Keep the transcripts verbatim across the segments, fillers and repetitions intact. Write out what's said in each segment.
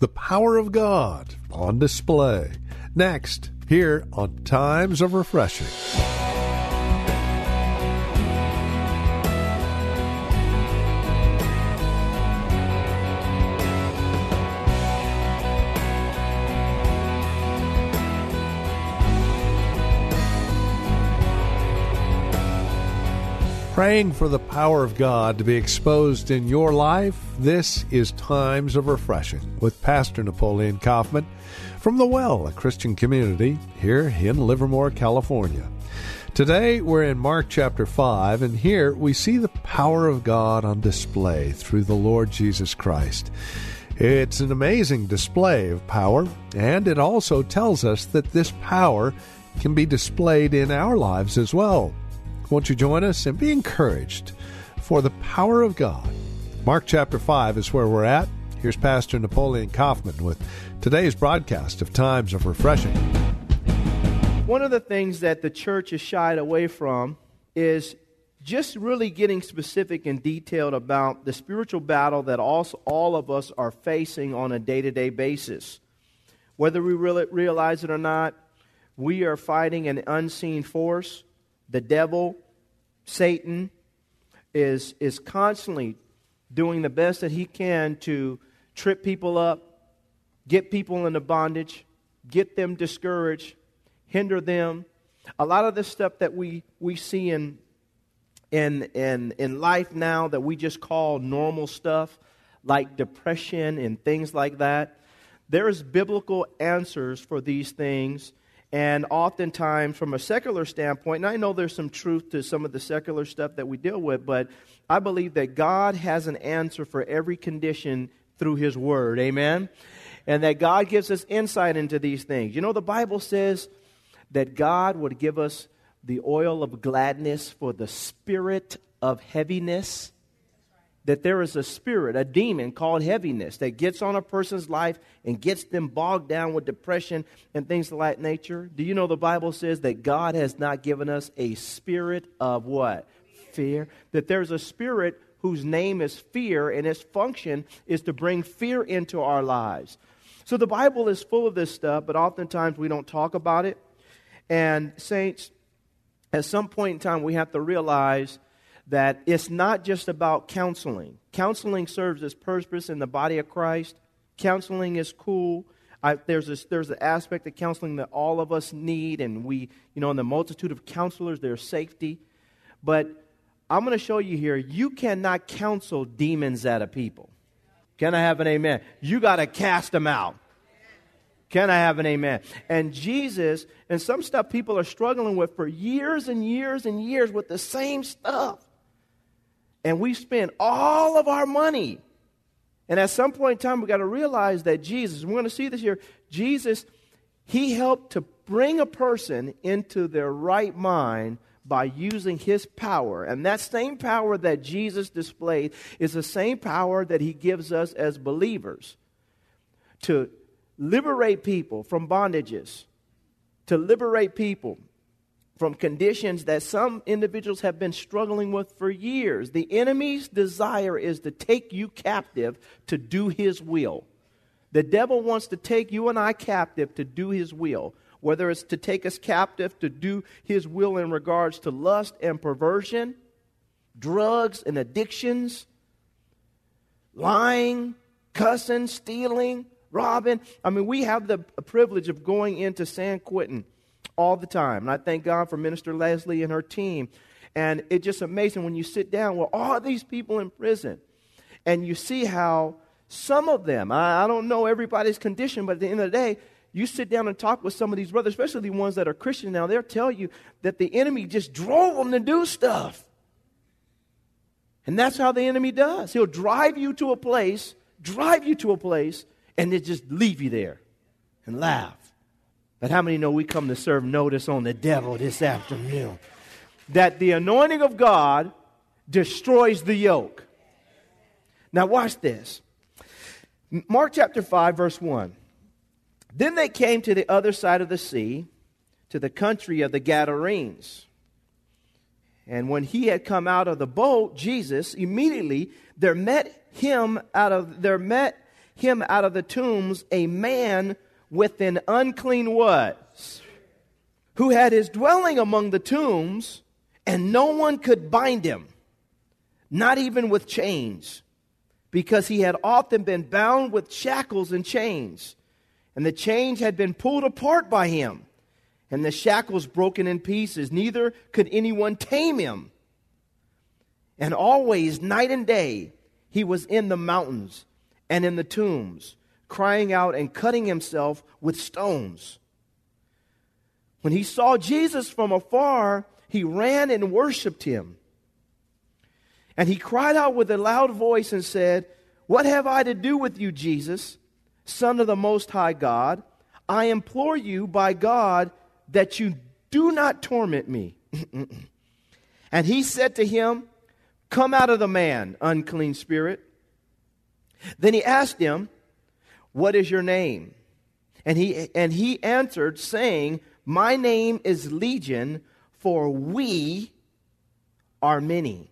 The power of God on display. Next, here on Times of Refreshing. Praying for the power of God to be exposed in your life, this is Times of Refreshing with Pastor Napoleon Kaufman from The Well, a Christian community here in Livermore, California. Today we're in Mark chapter five, and here we see the power of God on display through the Lord Jesus Christ. It's an amazing display of power, and it also tells us that this power can be displayed in our lives as well. Won't you join us and be encouraged for the power of God? Mark chapter five is where we're at. Here's Pastor Napoleon Kaufman with today's broadcast of Times of Refreshing. One of the things that the church has shied away from is just really getting specific and detailed about the spiritual battle that all of us are facing on a day-to-day basis. Whether we really realize it or not, we are fighting an unseen force. The devil, Satan, is is constantly doing the best that he can to trip people up, get people into bondage, get them discouraged, hinder them. A lot of this stuff that we, we see in, in, in, in life now that we just call normal stuff, like depression and things like that, there is biblical answers for these things. And oftentimes, from a secular standpoint, and I know there's some truth to some of the secular stuff that we deal with, but I believe that God has an answer for every condition through His Word, amen? And that God gives us insight into these things. You know, the Bible says that God would give us the oil of gladness for the spirit of heaviness. That there is a spirit, a demon called heaviness that gets on a person's life and gets them bogged down with depression and things of that nature. Do you know the Bible says that God has not given us a spirit of what? Fear. That there's a spirit whose name is fear, and its function is to bring fear into our lives. So the Bible is full of this stuff, but oftentimes we don't talk about it. And saints, at some point in time, we have to realize that it's not just about counseling. Counseling serves its purpose in the body of Christ. Counseling is cool. I, there's this, there's an aspect of counseling that all of us need, and we, you know, in the multitude of counselors, there's safety. But I'm going to show you here, you cannot counsel demons out of people. Can I have an amen? You got to cast them out. Can I have an amen? And Jesus, and some stuff people are struggling with for years and years and years with the same stuff. And we spend all of our money. And at some point in time, we got to realize that Jesus, we're going to see this here, Jesus, He helped to bring a person into their right mind by using His power. And that same power that Jesus displayed is the same power that He gives us as believers to liberate people from bondages, to liberate people from conditions that some individuals have been struggling with for years. The enemy's desire is to take you captive to do his will. The devil wants to take you and I captive to do his will, whether it's to take us captive to do his will in regards to lust and perversion, drugs and addictions, lying, cussing, stealing, robbing. I mean, we have the privilege of going into San Quentin all the time. And I thank God for Minister Leslie and her team. And it's just amazing when you sit down with all these people in prison and you see how some of them, I, I don't know everybody's condition, but at the end of the day, you sit down and talk with some of these brothers, especially the ones that are Christian now, they'll tell you that the enemy just drove them to do stuff. And that's how the enemy does. He'll drive you to a place, drive you to a place, and they just leave you there and laugh. But how many know we come to serve notice on the devil this afternoon? That the anointing of God destroys the yoke. Now watch this. Mark chapter five, verse one. Then they came to the other side of the sea, to the country of the Gadarenes. And when he had come out of the boat, Jesus, immediately there met him out of there met him out of the tombs a man with an unclean what? Who had his dwelling among the tombs, and no one could bind him, not even with chains, because he had often been bound with shackles and chains, and the chains had been pulled apart by him, and the shackles broken in pieces. Neither could anyone tame him. And always, night and day, he was in the mountains and in the tombs, crying out and cutting himself with stones. When he saw Jesus from afar, he ran and worshipped him. And he cried out with a loud voice and said, "What have I to do with you, Jesus, Son of the Most High God? I implore you by God that you do not torment me." And he said to him, "Come out of the man, unclean spirit." Then he asked him, "What is your name?" And he and he answered, saying, "My name is Legion, for we are many."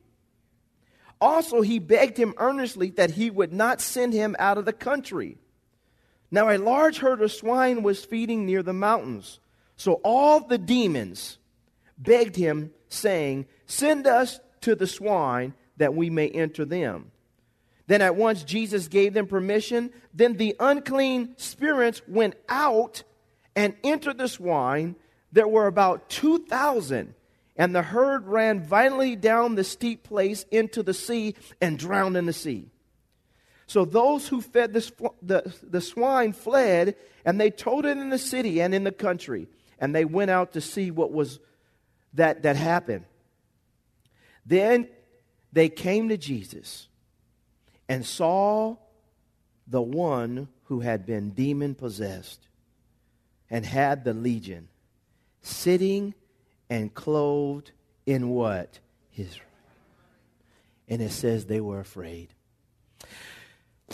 Also he begged him earnestly that he would not send him out of the country. Now a large herd of swine was feeding near the mountains. So all the demons begged him, saying, "Send us to the swine that we may enter them." Then at once Jesus gave them permission. Then the unclean spirits went out and entered the swine. There were about two thousand, and the herd ran violently down the steep place into the sea and drowned in the sea. So those who fed the, the, the swine fled, and they told it in the city and in the country. And they went out to see what was that that happened. Then they came to Jesus and saw the one who had been demon-possessed and had the legion, sitting and clothed in what? His right. And it says they were afraid.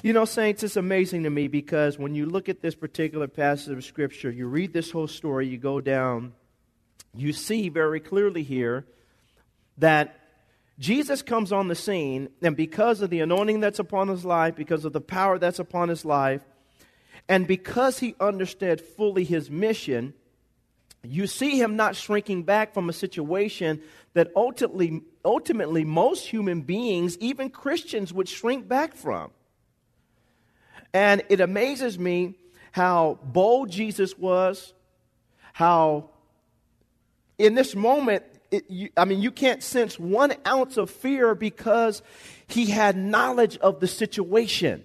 You know, saints, it's amazing to me, because when you look at this particular passage of Scripture, you read this whole story, you go down, you see very clearly here that Jesus comes on the scene, and because of the anointing that's upon his life, because of the power that's upon his life, and because he understood fully his mission, you see him not shrinking back from a situation that ultimately, ultimately most human beings, even Christians, would shrink back from. And it amazes me how bold Jesus was, how in this moment, it, you, I mean, you can't sense one ounce of fear, because he had knowledge of the situation.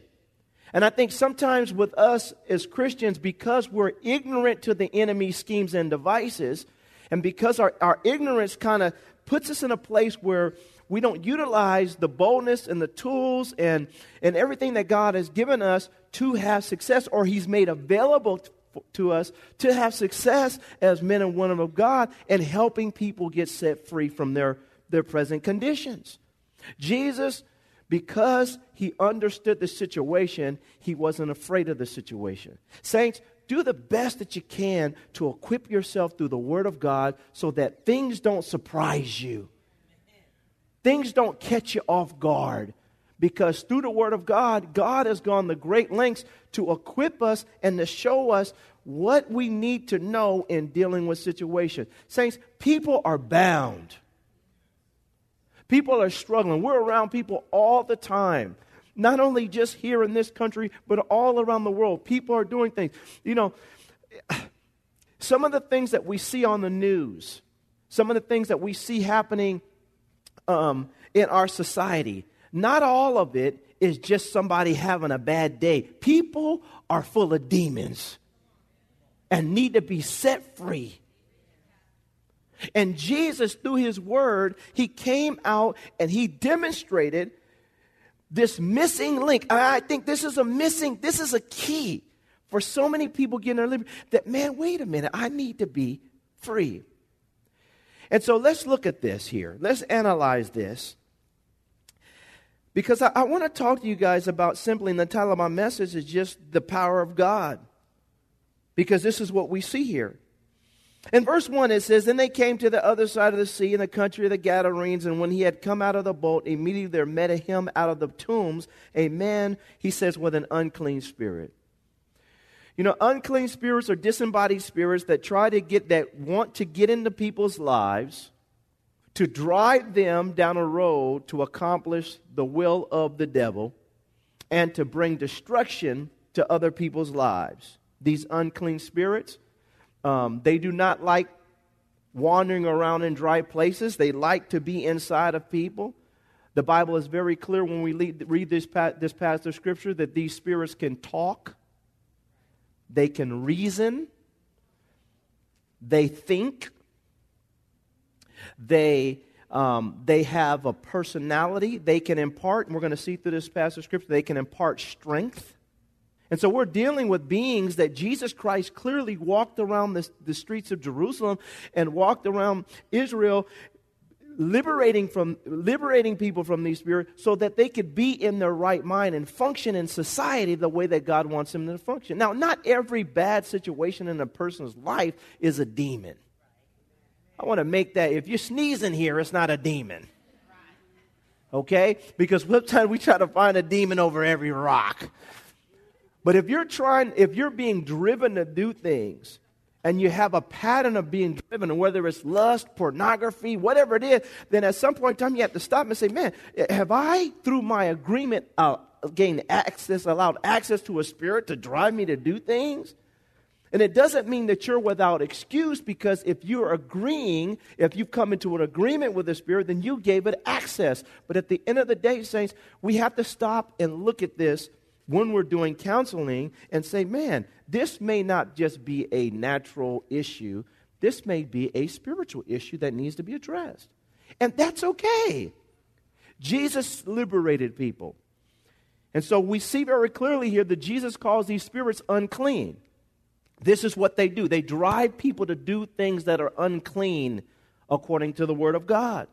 And I think sometimes with us as Christians, because we're ignorant to the enemy's schemes and devices, and because our, our ignorance kind of puts us in a place where we don't utilize the boldness and the tools and, and everything that God has given us to have success, or he's made available t- to us to have success as men and women of God and helping people get set free from their, their present conditions. Jesus, because he understood the situation, he wasn't afraid of the situation. Saints, do the best that you can to equip yourself through the Word of God so that things don't surprise you. Things don't catch you off guard, because through the Word of God, God has gone the great lengths to equip us and to show us what we need to know in dealing with situations. Saints, people are bound. People are struggling. We're around people all the time, not only just here in this country, but all around the world. People are doing things. You know, some of the things that we see on the news, some of the things that we see happening Um, in our society, not all of it is just somebody having a bad day. People are full of demons and need to be set free. And Jesus, through his word, he came out and he demonstrated this missing link. I think this is a missing, this is a key for so many people getting their liberty that, man, wait a minute, I need to be free. And so let's look at this here. Let's analyze this. Because I, I want to talk to you guys about simply, and the title of my message is just the power of God. Because this is what we see here. In verse one it says, "Then they came to the other side of the sea in the country of the Gadarenes, and when he had come out of the boat, immediately there met him out of the tombs a man," he says, "with an unclean spirit." You know, unclean spirits are disembodied spirits that try to get, that want to get into people's lives to drive them down a road to accomplish the will of the devil and to bring destruction to other people's lives. These unclean spirits, um, they do not like wandering around in dry places. They like to be inside of people. The Bible is very clear when we lead, read this, pa- this passage of Scripture that these spirits can talk. They can reason. They think. They um, they have a personality. They can impart, and we're going to see through this passage of Scripture, they can impart strength. And so we're dealing with beings that Jesus Christ clearly walked around the, the streets of Jerusalem and walked around Israel, liberating from liberating people from these spirits so that they could be in their right mind and function in society the way that God wants them to function. Now, not every bad situation in a person's life is a demon. I want to make that, if you're sneezing here, it's not a demon. Okay? Because sometimes we try to find a demon over every rock. But if you're trying, if you're being driven to do things, and you have a pattern of being driven, whether it's lust, pornography, whatever it is, then at some point in time you have to stop and say, man, have I, through my agreement, uh, gained access, allowed access to a spirit to drive me to do things? And it doesn't mean that you're without excuse, because if you're agreeing, if you've come into an agreement with the Spirit, then you gave it access. But at the end of the day, saints, we have to stop and look at this when we're doing counseling and say, man, this may not just be a natural issue. This may be a spiritual issue that needs to be addressed. And that's okay. Jesus liberated people. And so we see very clearly here that Jesus calls these spirits unclean. This is what they do. They drive people to do things that are unclean according to the Word of God.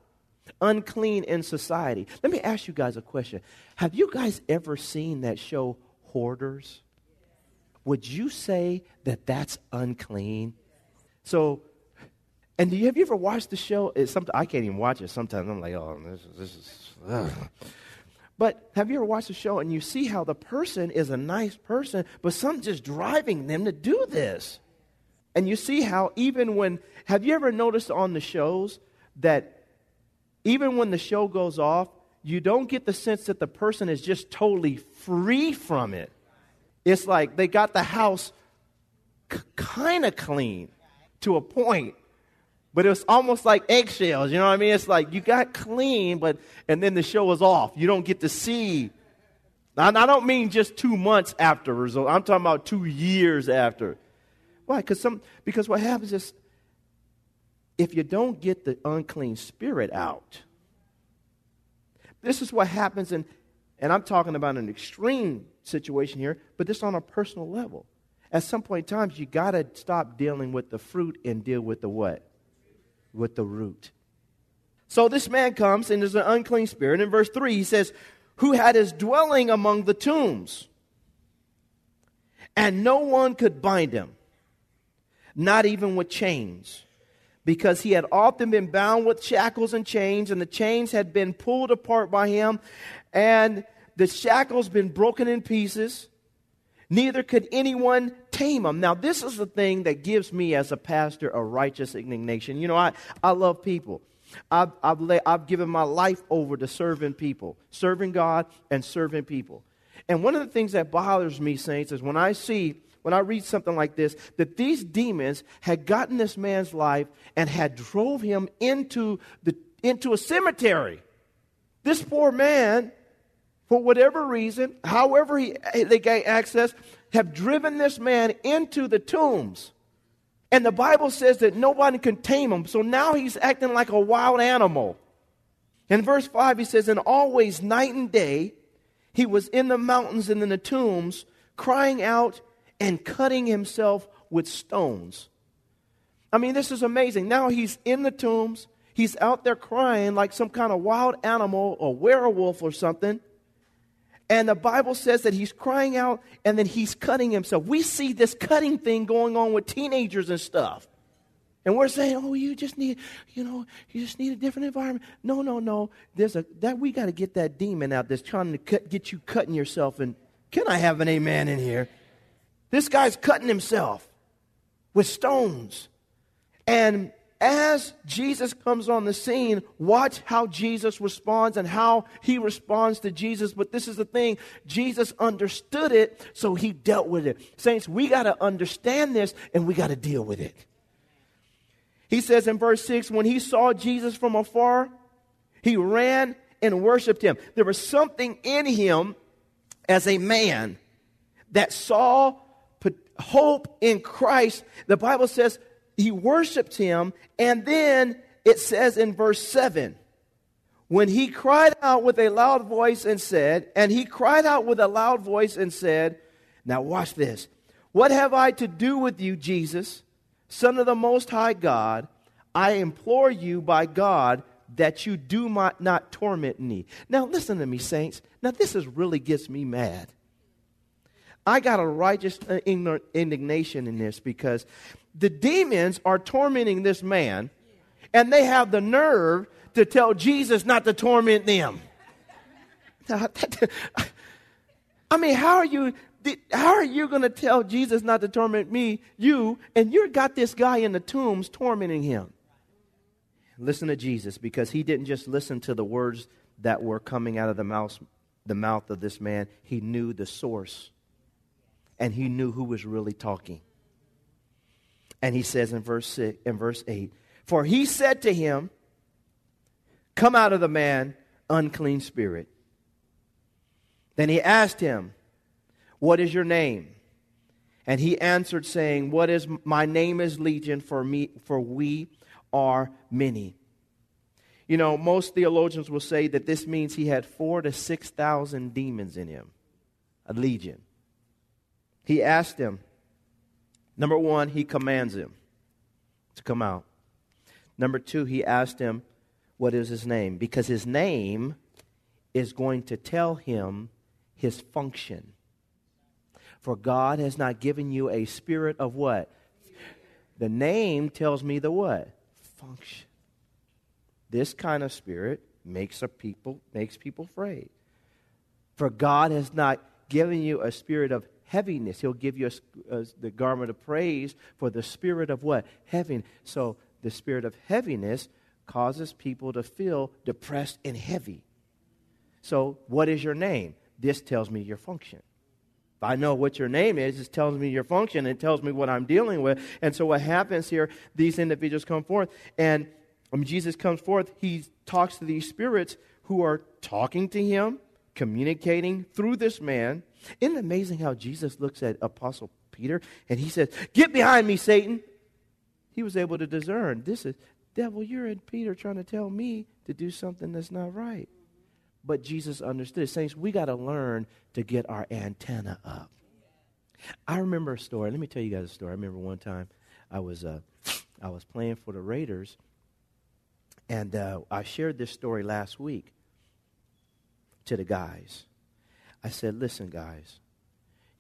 Unclean in society. Let me ask you guys a question. Have you guys ever seen that show Hoarders? Would you say that that's unclean? So, and do you, have you ever watched the show? It's something, I can't even watch it sometimes. I'm like, oh, this is, this is ugh. But have you ever watched the show and you see how the person is a nice person, but something's just driving them to do this? And you see how even when, have you ever noticed on the shows that even when the show goes off, you don't get the sense that the person is just totally free from it. It's like they got the house c- kind of clean to a point. But it was almost like eggshells, you know what I mean? It's like you got clean, but and then the show was off. You don't get to see. And I don't mean just two months after result. I'm talking about two years after. Why? Because some because what happens is if you don't get the unclean spirit out, this is what happens, in, and I'm talking about an extreme situation here, but this on a personal level. At some point in time, you got to stop dealing with the fruit and deal with the what? With the root. So this man comes and there's an unclean spirit. In verse three, he says, "Who had his dwelling among the tombs, and no one could bind him, not even with chains, because he had often been bound with shackles and chains, and the chains had been pulled apart by him, and the shackles been broken in pieces. Neither could anyone tame him." Now, this is the thing that gives me as a pastor a righteous indignation. You know, I, I love people. I've, I've, la- I've given my life over to serving people, serving God and serving people. And one of the things that bothers me, saints, is when I see, when I read something like this, that these demons had gotten this man's life and had drove him into the into a cemetery. This poor man, for whatever reason, however he, they gain access, have driven this man into the tombs. And the Bible says that nobody can tame him. So now he's acting like a wild animal. In verse five, he says, "And always night and day He was in the mountains and in the tombs, crying out and cutting himself with stones. I mean, this is amazing. Now he's in the tombs. He's out there crying like some kind of wild animal or werewolf or something. And the Bible says that he's crying out and then he's cutting himself. We see this cutting thing going on with teenagers and stuff. And we're saying, oh, you just need, you know, you just need a different environment. No, no, no. There's a that we got to get that demon out that's trying to cut, get you cutting yourself. And can I have an amen in here? This guy's cutting himself with stones. And as Jesus comes on the scene, watch how Jesus responds and how he responds to Jesus. But this is the thing. Jesus understood it, so he dealt with it. Saints, we got to understand this, and we got to deal with it. He says in verse six, when he saw Jesus from afar, he ran and worshiped him. There was something in him as a man that saw hope in Christ. The Bible says, he worshiped him, and then it says in verse seven, when he cried out with a loud voice and said, and he cried out with a loud voice and said, now watch this, what have I to do with you, Jesus, Son of the Most High God? I implore you by God that you do not torment me. Now listen to me, saints. Now this is really gets me mad. I got a righteous indignation in this because the demons are tormenting this man, and they have the nerve to tell Jesus not to torment them. I mean, how are you how are you going to tell Jesus not to torment me, you, and you got this guy in the tombs tormenting him? Listen to Jesus, because he didn't just listen to the words that were coming out of the mouth, the mouth of this man. He knew the source. And he knew who was really talking. And he says in verse six, in verse eight, for he said to him, come out of the man, unclean spirit. Then he asked him, what is your name? And he answered, saying, What is my name is Legion, for me, for we are many. You know, most theologians will say that this means he had four to six thousand demons in him, a legion. He asked him, number one, he commands him to come out. Number two, he asked him, what is his name? Because his name is going to tell him his function. For God has not given you a spirit of what? The name tells me the what? Function. This kind of spirit makes a people makes people afraid. For God has not given you a spirit of heaviness. He'll give you a, a, the garment of praise for the spirit of what? Heaviness. So the spirit of heaviness causes people to feel depressed and heavy. So what is your name? This tells me your function. If I know what your name is, it tells me your function. It tells me what I'm dealing with. And so what happens here, these individuals come forth. And when Jesus comes forth, he talks to these spirits who are talking to him, communicating through this man. Isn't it amazing how Jesus looks at Apostle Peter and he says, get behind me, Satan. He was able to discern, this is, devil, you're in Peter trying to tell me to do something that's not right. But Jesus understood. Saints, we got to learn to get our antenna up. I remember a story. Let me tell you guys a story. I remember one time I was uh, I was playing for the Raiders, and uh, I shared this story last week to the guys. I said, listen, guys,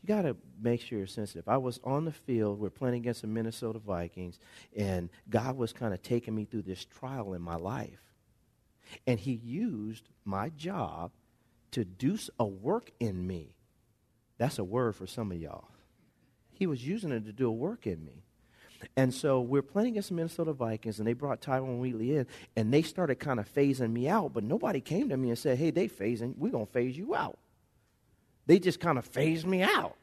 you got to make sure you're sensitive. I was on the field. We're playing against the Minnesota Vikings, and God was kind of taking me through this trial in my life. And he used my job to do a work in me. That's a word for some of y'all. He was using it to do a work in me. And so we're playing against the Minnesota Vikings, and they brought Tyrone Wheatley in, and they started kind of phasing me out. But nobody came to me and said, hey, they phasing. We're going to phase you out. They just kind of phased me out.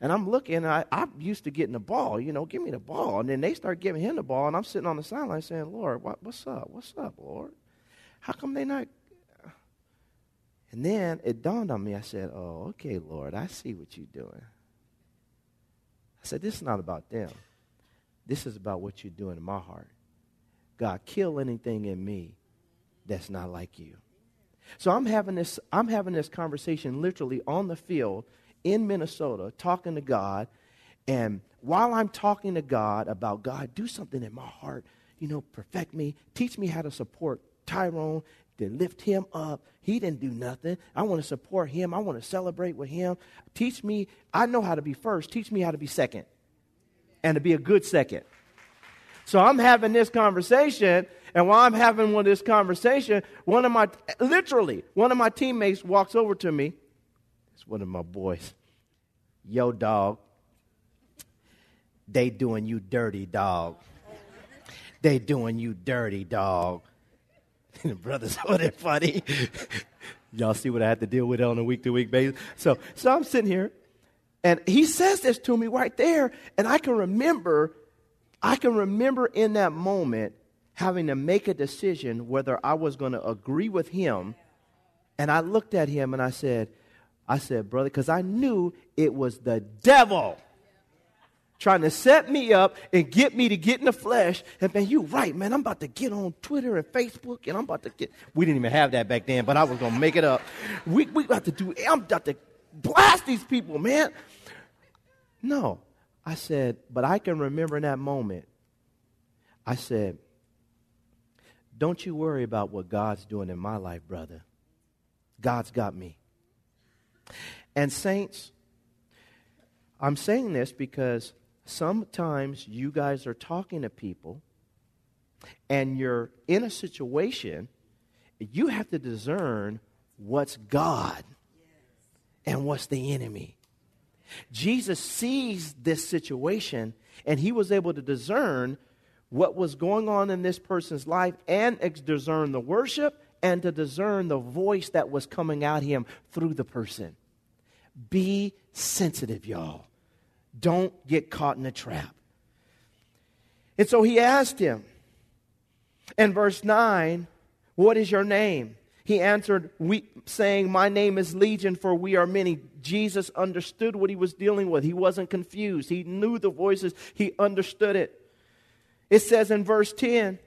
And I'm looking, I, I'm used to getting the ball, you know, give me the ball. And then they start giving him the ball, and I'm sitting on the sideline saying, Lord, what, what's up? What's up, Lord? How come they not? And then it dawned on me, I said, oh, okay, Lord, I see what you're doing. I said, this is not about them. This is about what you're doing in my heart. God, kill anything in me that's not like you. So I'm having this, I'm having this conversation literally on the field in Minnesota, talking to God. And while I'm talking to God about, God, do something in my heart, you know, perfect me, teach me how to support Tyrone, to lift him up. He didn't do nothing. I want to support him. I want to celebrate with him. Teach me. I know how to be first. Teach me how to be second and to be a good second. So I'm having this conversation, and while I'm having one of this conversation, one of my, literally, one of my teammates walks over to me. It's one of my boys. Yo, dog. They doing you dirty, dog. They doing you dirty, dog. And the brothers, oh, they're funny. Y'all see what I had to deal with on a week-to-week basis? So, so I'm sitting here, and he says this to me right there, and I can remember, I can remember in that moment having to make a decision whether I was going to agree with him. And I looked at him and I said, I said, brother, because I knew it was the devil trying to set me up and get me to get in the flesh. And man, you right, man. I'm about to get on Twitter and Facebook, and I'm about to get. We didn't even have that back then, but I was gonna make it up. We we about to do. I'm about to blast these people, man. No, I said, but I can remember in that moment. I said, don't you worry about what God's doing in my life, brother. God's got me. And saints, I'm saying this because sometimes you guys are talking to people and you're in a situation, you have to discern what's God and what's the enemy. Jesus sees this situation, and he was able to discern what was going on in this person's life and discern the worship and to discern the voice that was coming out him through the person. Be sensitive, y'all. Don't get caught in a trap. And so he asked him in verse nine, what is your name? He answered, we, saying, my name is Legion, for we are many. Jesus understood what he was dealing with. He wasn't confused. He knew the voices. He understood it. It says in verse ten,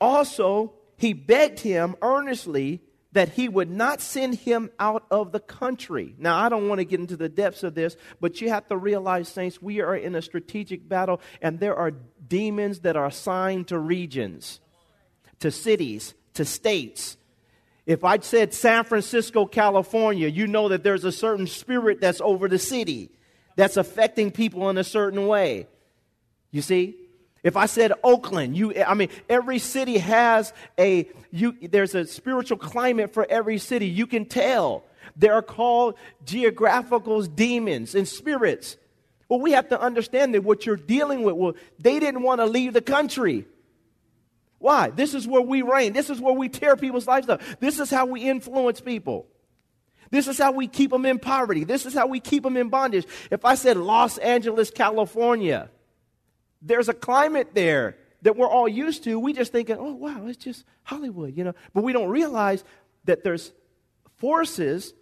also he begged him earnestly that he would not send him out of the country. Now, I don't want to get into the depths of this, but you have to realize, saints, we are in a strategic battle, and there are demons that are assigned to regions, to cities, to states. If I said San Francisco, California, you know that there's a certain spirit that's over the city that's affecting people in a certain way. You see? If I said Oakland, you, I mean, every city has a, you, there's a spiritual climate for every city. You can tell. They are called geographical demons and spirits. Well, we have to understand that what you're dealing with, well, they didn't want to leave the country. Why? This is where we reign. This is where we tear people's lives up. This is how we influence people. This is how we keep them in poverty. This is how we keep them in bondage. If I said Los Angeles, California, there's a climate there that we're all used to. We just thinking, oh, wow, it's just Hollywood, you know. But we don't realize that there's forces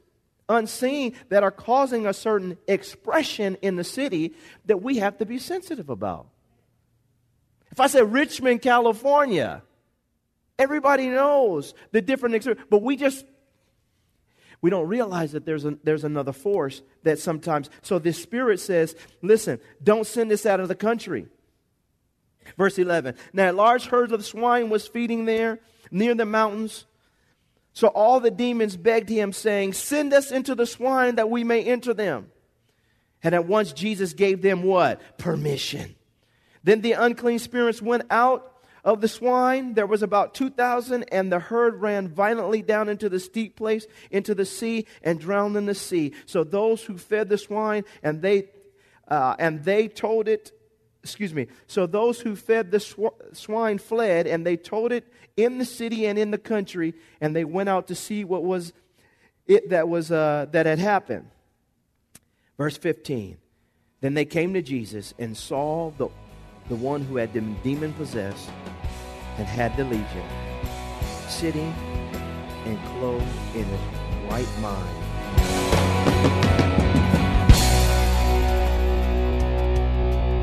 unseen that are causing a certain expression in the city that we have to be sensitive about. If I say Richmond, California, everybody knows the different experience, but we just, we don't realize that there's a, there's another force that sometimes, so this spirit says, listen, don't send this out of the country. Verse eleven, now a large herd of swine was feeding there near the mountains. So all the demons begged him, saying, send us into the swine that we may enter them. And at once Jesus gave them what? Permission. Then the unclean spirits went out of the swine. There was about two thousand, and the herd ran violently down into the steep place, into the sea, and drowned in the sea. So those who fed the swine, and they uh, and they told it, Excuse me. So those who fed the sw- swine fled, and they told it in the city and in the country, and they went out to see what was it that was uh, that had happened. Verse fifteen. Then they came to Jesus and saw the the one who had been demon possessed and had the legion, sitting and clothed in his right mind.